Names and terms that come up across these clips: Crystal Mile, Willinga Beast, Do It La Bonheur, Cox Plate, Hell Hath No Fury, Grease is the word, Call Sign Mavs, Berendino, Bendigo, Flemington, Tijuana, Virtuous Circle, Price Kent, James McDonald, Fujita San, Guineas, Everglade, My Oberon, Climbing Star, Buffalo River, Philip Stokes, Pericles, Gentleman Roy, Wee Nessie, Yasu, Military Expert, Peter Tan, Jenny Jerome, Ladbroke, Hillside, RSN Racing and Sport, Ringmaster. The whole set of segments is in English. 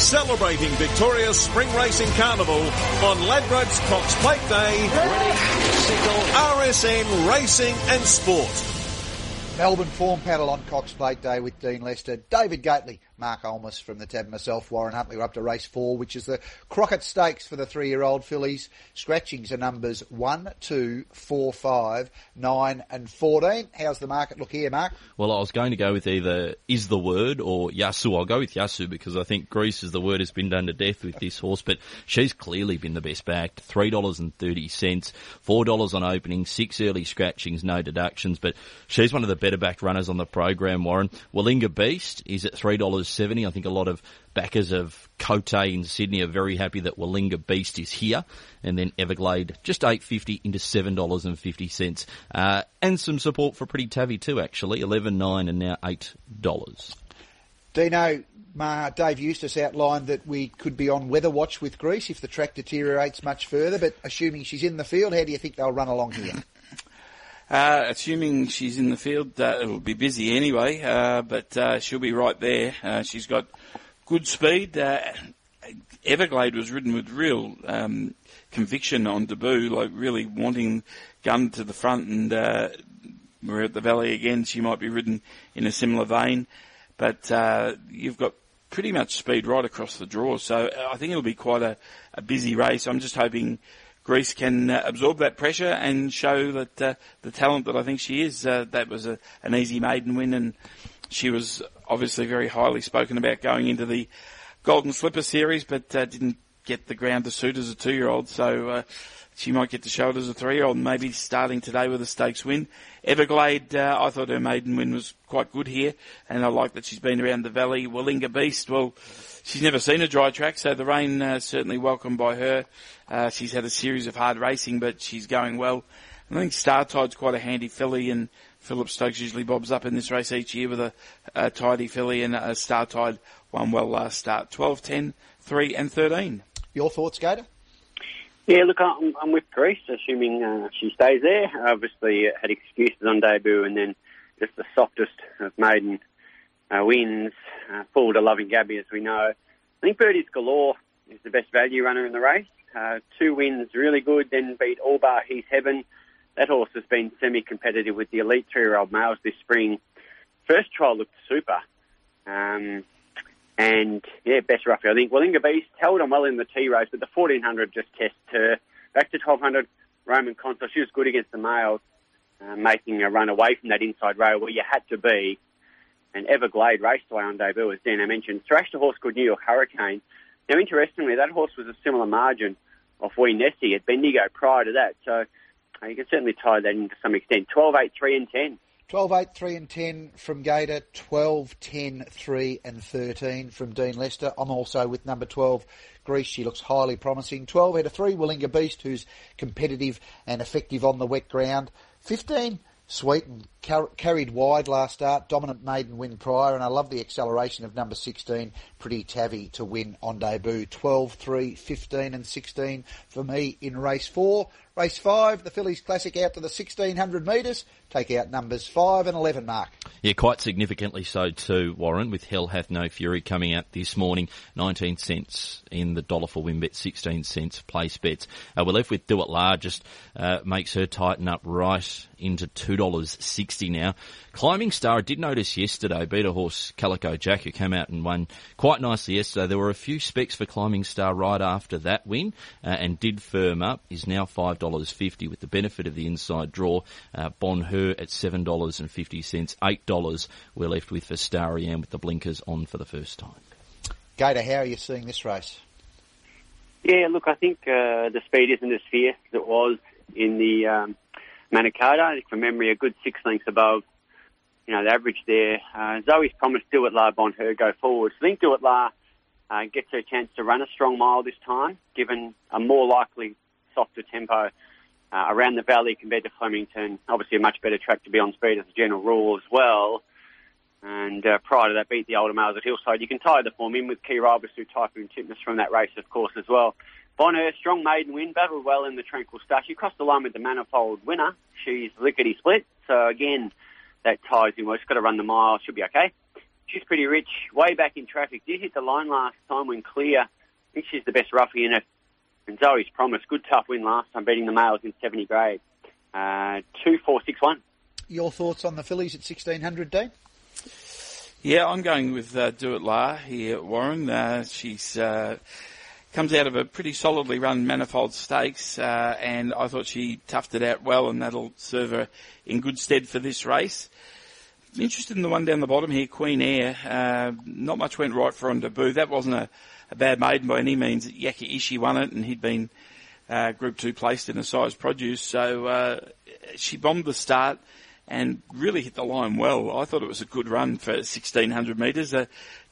celebrating Victoria's Spring Racing Carnival on Ladbroke's Cox Plate Day. RSN Racing and Sport. Melbourne form paddle on Cox Plate Day with Dean Lester, David Gately, Mark Olmos from the tab, myself, Warren Huntley. We're up to race 4, which is the Crockett Stakes for the 3-year-old fillies. Scratchings are numbers 1, 2, 4, 5, 9 and 14. How's the market look here, Mark? Well, I was going to go with either Is the Word or Yasu. I'll go with Yasu because I think Grease Is the Word has been done to death with this horse, but she's clearly been the best backed. $3.30, $4 on opening, 6 early scratchings, no deductions, but she's one of the better back runners on the program, Warren. Willinga Beast is at $3.70. I think a lot of backers of Cote in Sydney are very happy that Willinga Beast is here. And then Everglade, just $8.50 into $7.50. And some support for Pretty Tavi too, actually. $11.9 and now $8. Dino, Dave Eustace outlined that we could be on weather watch with Greece if the track deteriorates much further. But assuming she's in the field, how do you think they'll run along here? Assuming she's in the field, it'll be busy anyway, but she'll be right there. She's got good speed. Everglade was ridden with real conviction on debut, like really wanting gun to the front, and we're at the Valley again. She might be ridden in a similar vein, but you've got pretty much speed right across the draw, so I think it'll be quite a busy race. I'm just hoping Greece can absorb that pressure and show that the talent that I think she is. That was an easy maiden win, and she was obviously very highly spoken about going into the Golden Slipper series, but didn't get the ground to suit as a 2-year-old, so she might get to show it as a 3-year-old, maybe starting today with a stakes win. Everglade, I thought her maiden win was quite good here, and I like that she's been around the Valley. Willinga Beast, well, she's never seen a dry track, so the rain certainly welcomed by her. She's had a series of hard racing, but she's going well. I think Star Tide's quite a handy filly, and Philip Stokes usually bobs up in this race each year with a tidy filly, and Star Tide won well last start. 12, 10, 3 and 13. Your thoughts, Gator? Yeah, look, I'm with Greece, assuming she stays there. Obviously had excuses on debut, and then just the softest of maiden wins, full to Loving Gabby, as we know. I think Birdie's Galore is the best value runner in the race. 2 wins, really good, then beat All Bar Heath Heaven. That horse has been semi-competitive with the elite 3-year-old males this spring. First trial looked super. And, yeah, best roughie, I think. Willinga Beast held on well in the T race, but the 1400 just tests her. Back to 1200, Roman Consul. She was good against the males, making a run away from that inside row where you had to be. And Everglade raced away on debut, as Dan mentioned. Thrashed a horse called New York Hurricane. Now, interestingly, that horse was a similar margin off Wee Nessie at Bendigo prior to that. So you can certainly tie that in to some extent. 12, 8, 3 and 10. 12, 8, 3 and 10 from Gator. 12, 10, 3 and 13 from Dean Lester. I'm also with number 12, Greece. She looks highly promising. 12, out of 3, Willinga Beast, who's competitive and effective on the wet ground. 15, Sweet, and carried wide last start, dominant maiden win prior, and I love the acceleration of number 16, Pretty Tavi, to win on debut. 12, 3, 15 and 16 for me in race 4. Race 5, the fillies classic out to the 1600 metres. Take out numbers 5 and 11, Mark. Yeah, quite significantly so too, Warren, with Hell Hath No Fury coming out this morning. 19 cents in the dollar for win bet, 16 cents place bets. We're left with Do It La, just makes her tighten up right into $2.60 now. Climbing Star, I did notice yesterday, beat a horse, Calico Jack, who came out and won quite nicely yesterday. There were a few specs for Climbing Star right after that win, and did firm up, is now $5.50 with the benefit of the inside draw. Bonheur at $7.50, $8 we're left with for Starian with the blinkers on for the first time. Gator, how are you seeing this race? Yeah, look, I think the speed isn't as fierce as it was in the Manicardo. I think from memory, a good 6 lengths above, you know, the average there. Zoe's promised Do It La Bonheur go forward. So I think Do It La gets her chance to run a strong mile this time, given a more likely softer tempo around the Valley compared to Flemington. Obviously a much better track to be on speed as a general rule as well. And prior to that, beat the older males at Hillside. You can tie the form in with Key Ribasu, Typhoon Tipness from that race, of course, as well. Bonheur, strong maiden win, battled well in the Tranquil Star. She crossed the line with the Manifold winner. She's lickety split. So again, that ties in well. She's got to run the mile. She'll be okay. She's Pretty Rich, way back in traffic. Did hit the line last time when clear. I think she's the best roughie in it. And Zoe's Promise, good tough win last time, beating the males in 70 grade. 2, 4, 6, 1. Your thoughts on the fillies at 1600, Dave? Yeah, I'm going with Do It La here at Warren. She's comes out of a pretty solidly run Manifold Stakes, and I thought she toughed it out well, and that'll serve her in good stead for this race. Interested in the one down the bottom here, Queen Air. Not much went right for on debut. That wasn't a bad maiden by any means. Yaki Ishi won it, and he'd been Group 2 placed in a size produce. So she bombed the start and really hit the line well. I thought it was a good run for 1,600 metres.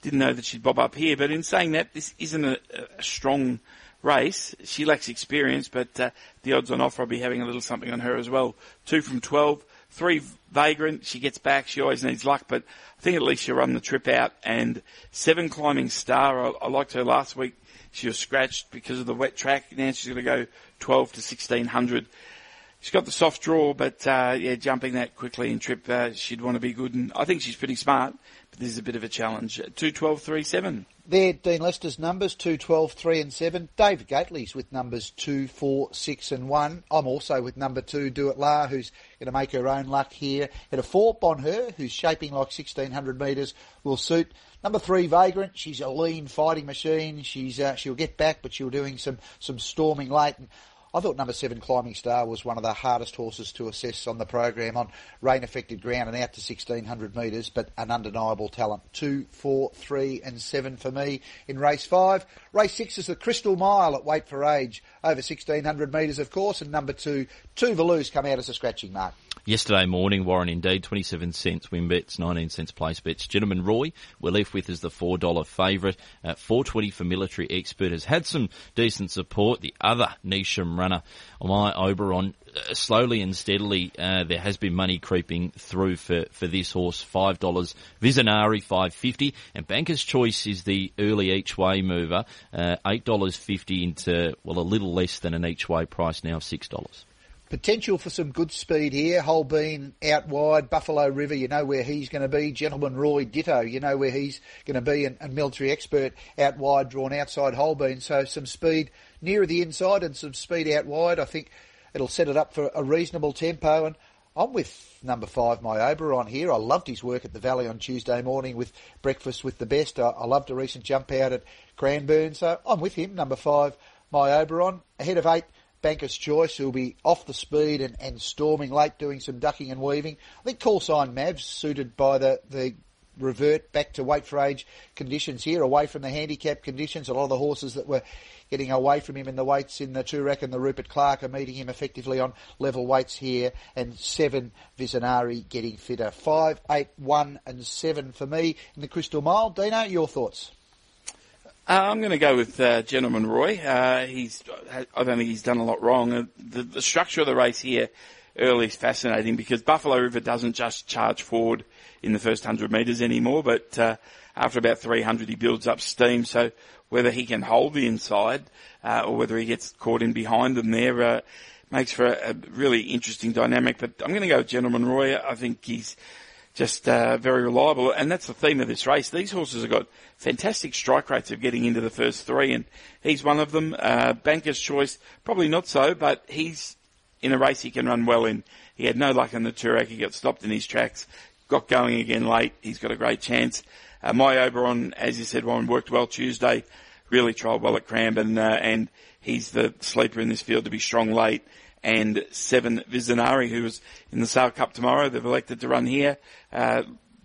Didn't know that she'd bob up here. But in saying that, this isn't a strong race. She lacks experience, but the odds on offer, I'll be having a little something on her as well. 2 from 12. 3 Vagrant, she gets back, she always needs luck, but I think at least she'll run the trip out. And 7 Climbing Star, I liked her last week. She was scratched because of the wet track. Now she's going to go 12 to 1,600. She's got the soft draw, but yeah, jumping that quickly in trip, she'd want to be good. And I think she's pretty smart, but this is a bit of a challenge. 2, 12, 3, 7. There, Dean Lester's numbers, 2, 12, 3 and 7. David Gately's with numbers 2, 4, 6 and 1. I'm also with number 2, Do It La, who's going to make her own luck here. Hit a 4, Bonheur, who's shaping like 1,600 metres, will suit. Number 3, Vagrant, she's a lean fighting machine. She'll get back, but she'll doing some storming late. And I thought number 7, Climbing Star, was one of the hardest horses to assess on the program on rain-affected ground and out to 1,600 metres, but an undeniable talent. 2, 4, 3 and 7 for me in race 5. Race 6 is the Crystal Mile at Wait for Age, over 1,600 metres, of course, and number 2, Tuvalu's come out as a scratching mark. Yesterday morning, Warren Indeed, 27 cents win bets, 19 cents place bets. Gentleman Roy, we're left with as the $4 favourite. $4.20 for Military Expert, has had some decent support. The other Nisham runner, My Oberon, slowly and steadily, there has been money creeping through for this horse. $5. Vizanari, $5.50. And Banker's Choice is the early each-way mover. $8.50 into, well, a little less than an each-way price now, $6. Potential for some good speed here. Holbein out wide. Buffalo River, you know where he's going to be. Gentleman Roy, ditto, you know where he's going to be. And Military Expert out wide, drawn outside Holbein. So some speed nearer the inside and some speed out wide. I think it'll set it up for a reasonable tempo. And I'm with number 5, My Oberon here. I loved his work at the Valley on Tuesday morning with Breakfast with the Best. I loved a recent jump out at Cranbourne. So I'm with him, number 5, My Oberon. Ahead of 8, Banker's Choice, who'll be off the speed and storming late, doing some ducking and weaving. I think call sign Mavs, suited by the revert back to Wait for Age conditions here, away from the handicap conditions. A lot of the horses that were getting away from him in the weights in the Turack and the Rupert Clark are meeting him effectively on level weights here. And 7, Vizanari, getting fitter. 5, 8, 1 and 7 for me in the Crystal Mile. Dino, your thoughts? I'm going to go with Gentleman Roy. I don't think he's done a lot wrong. The structure of the race here early is fascinating because Buffalo River doesn't just charge forward in the first 100 metres anymore, but after about 300 he builds up steam. So whether he can hold the inside or whether he gets caught in behind them there makes for a really interesting dynamic. But I'm going to go with Gentleman Roy. I think he's just very reliable, and that's the theme of this race. These horses have got fantastic strike rates of getting into the first 3, and he's one of them. Banker's Choice, probably not so, but he's in a race he can run well in. He had no luck in the Turack. He got stopped in his tracks, got going again late. He's got a great chance. My Oberon, as you said, Warren, worked well Tuesday, really tried well at Cranbourne, and he's the sleeper in this field to be strong late. And 7, Vizanari, who is in the Sale Cup tomorrow. They've elected to run here.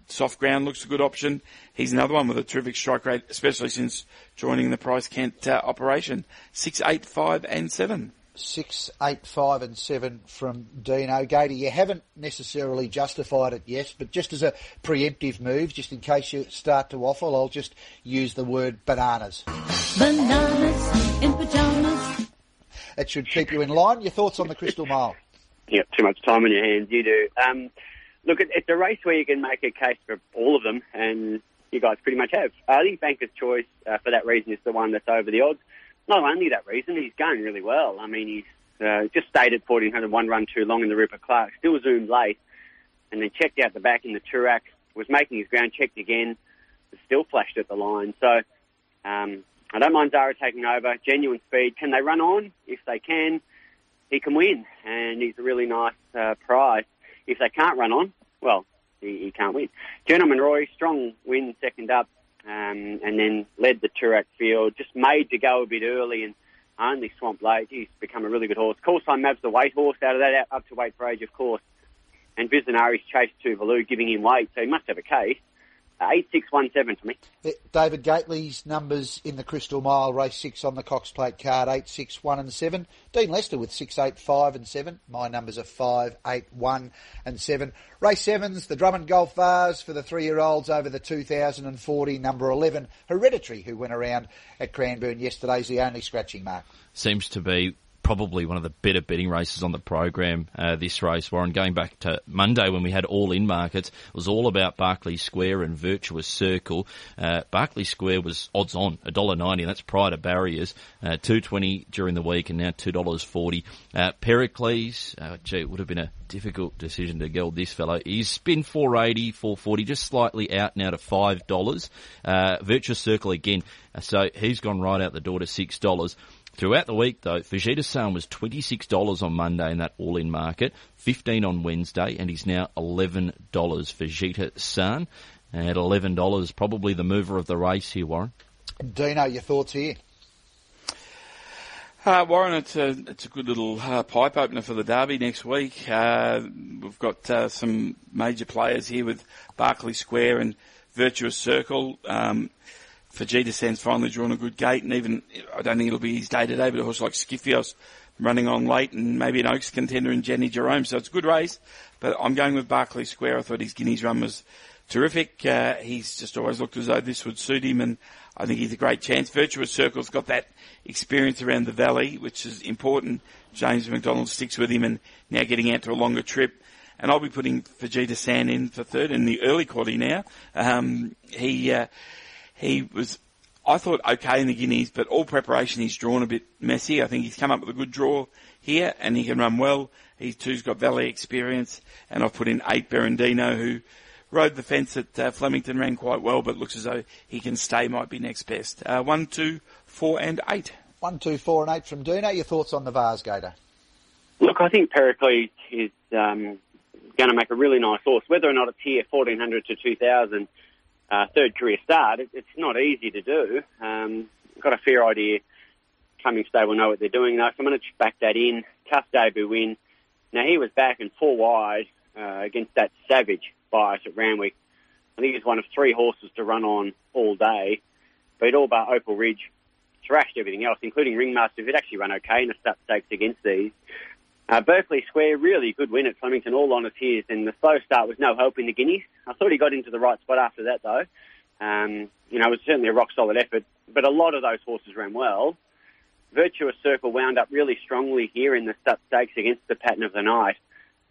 Soft ground looks a good option. He's another one with a terrific strike rate, especially since joining the Price Kent operation. 6, 8, 5 and 7. 6, 8, 5 and 7 from Dino. Gaty, you haven't necessarily justified it yet, but just as a preemptive move, just in case you start to waffle, I'll just use the word bananas. Bananas in pyjamas. That should keep you in line. Your thoughts on the Crystal Mile? Yeah, too much time on your hands. You do. Look, it's a race where you can make a case for all of them, and you guys pretty much have. I think Banker's Choice, for that reason, is the one that's over the odds. Not only that reason, he's going really well. I mean, he's just stayed at 1,400, one run too long in the Rupert Clark, still zoomed late, and then checked out the back in the Turack, was making his ground, checked again, still flashed at the line. So I don't mind Zara taking over. Genuine speed. Can they run on? If they can, he can win. And he's a really nice prize. If they can't run on, well, he can't win. Gentleman Roy, strong win second up, and then led the Turack field. Just made to go a bit early and only swamp late. He's become a really good horse. Call Sign Mav's the weight horse out of that, up to weight for age, of course. And Vizanari's chased Tuvalu, giving him weight, so he must have a case. 8617 for me. David Gately's numbers in the Crystal Mile, race 6 on the Cox Plate card, 8, 6, 1 and 7. Dean Lester with 6, 8, 5 and 7. My numbers are 5, 8, 1 and 7. Race 7's the Drummond Golf Vars for the 3-year-olds over the 2040, number 11, Hereditary, who went around at Cranbourne yesterday's the only scratching mark. Seems to be probably one of the better betting races on the program this race, Warren. Going back to Monday when we had all-in markets, it was all about Barclay Square and Virtuous Circle. Barclay Square was odds-on, $1.90, and that's prior to barriers, $2.20 during the week and now $2.40. Pericles, gee, it would have been a difficult decision to geld this fellow. He's spin 480, 440, just slightly out now to $5. Virtuous Circle again, so he's gone right out the door to $6. Throughout the week, though, Fujita San was $26 on Monday in that all-in market, $15 on Wednesday, and he's now $11. Fujita San at $11, probably the mover of the race here, Warren. Dino, your thoughts here? Warren, it's a good little pipe opener for the derby next week. We've got some major players here with Barclay Square and Virtuous Circle. Fujita San's finally drawn a good gate, and even, I don't think it'll be his day today, but a horse like Skiffios running on late, and maybe an Oaks contender and Jenny Jerome, so it's a good race, but I'm going with Barclay Square. I thought his Guineas run was terrific. He's just always looked as though this would suit him, and I think he's a great chance. Virtuous Circle's got that experience around the valley, which is important. James McDonald sticks with him, and now getting out to a longer trip. And I'll be putting Fujita San in for third in the early quaddy now. He was, I thought, okay in the Guineas, but all preparation he's drawn a bit messy. I think he's come up with a good draw here, and he can run well. He too's got valley experience, and I've put in 8, Berendino, who rode the fence at Flemington, ran quite well, but looks as though he can stay, might be next best. 1, 2, 4 and 8. 1, 2, 4 and 8 from Dino. Your thoughts on the Vars, Gator? Look, I think Pericles is going to make a really nice horse, whether or not it's here, 1,400 to 2,000. Third career start, it's not easy to do. Got a fair idea. Cummings Day will know what they're doing, though, so I'm going to back that in. Tough debut win. Now, he was back and 4 wide against that savage bias at Randwick. I think he's one of 3 horses to run on all day. Beat all bar Opal Ridge. Thrashed everything else, including Ringmaster, who'd actually run okay in a stud stakes against these. Berkeley Square, really good win at Flemington, all on his ears, and the slow start was no help in the Guineas. I thought he got into the right spot after that, though. It was certainly a rock-solid effort, but a lot of those horses ran well. Virtuous Circle wound up really strongly here in the stud stakes against the Pattern of the Night,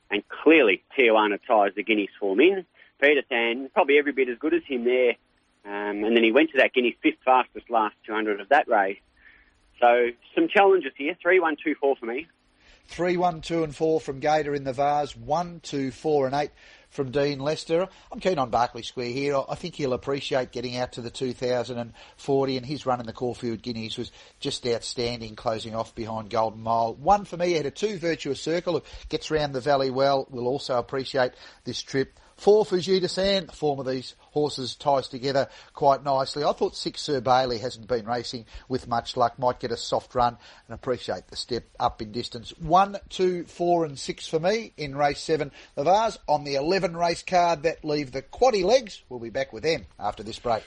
and clearly Tijuana ties the Guineas form in. Peter Tan, probably every bit as good as him there, and then he went to that Guineas 5th fastest last 200 of that race. So some challenges here, 3, 1, 2, 4 for me. 3, 1, 2 and 4 from Gator in the Vars. 1, 2, 4 and 8 from Dean Lester. I'm keen on Barclay Square here. I think he'll appreciate getting out to the 2040, and his run in the Caulfield Guineas was just outstanding, closing off behind Golden Mile. 1 for me, ahead of 2, Virtuous Circle, who gets round the valley well. Will also appreciate this trip. 4, Fujita San. The form of these horses ties together quite nicely. I thought 6, Sir Bailey, hasn't been racing with much luck. Might get a soft run and appreciate the step up in distance. 1, 2, 4 and 6 for me in race 7. The Vars on the 11 race card that leave the quaddie legs. We'll be back with them after this break.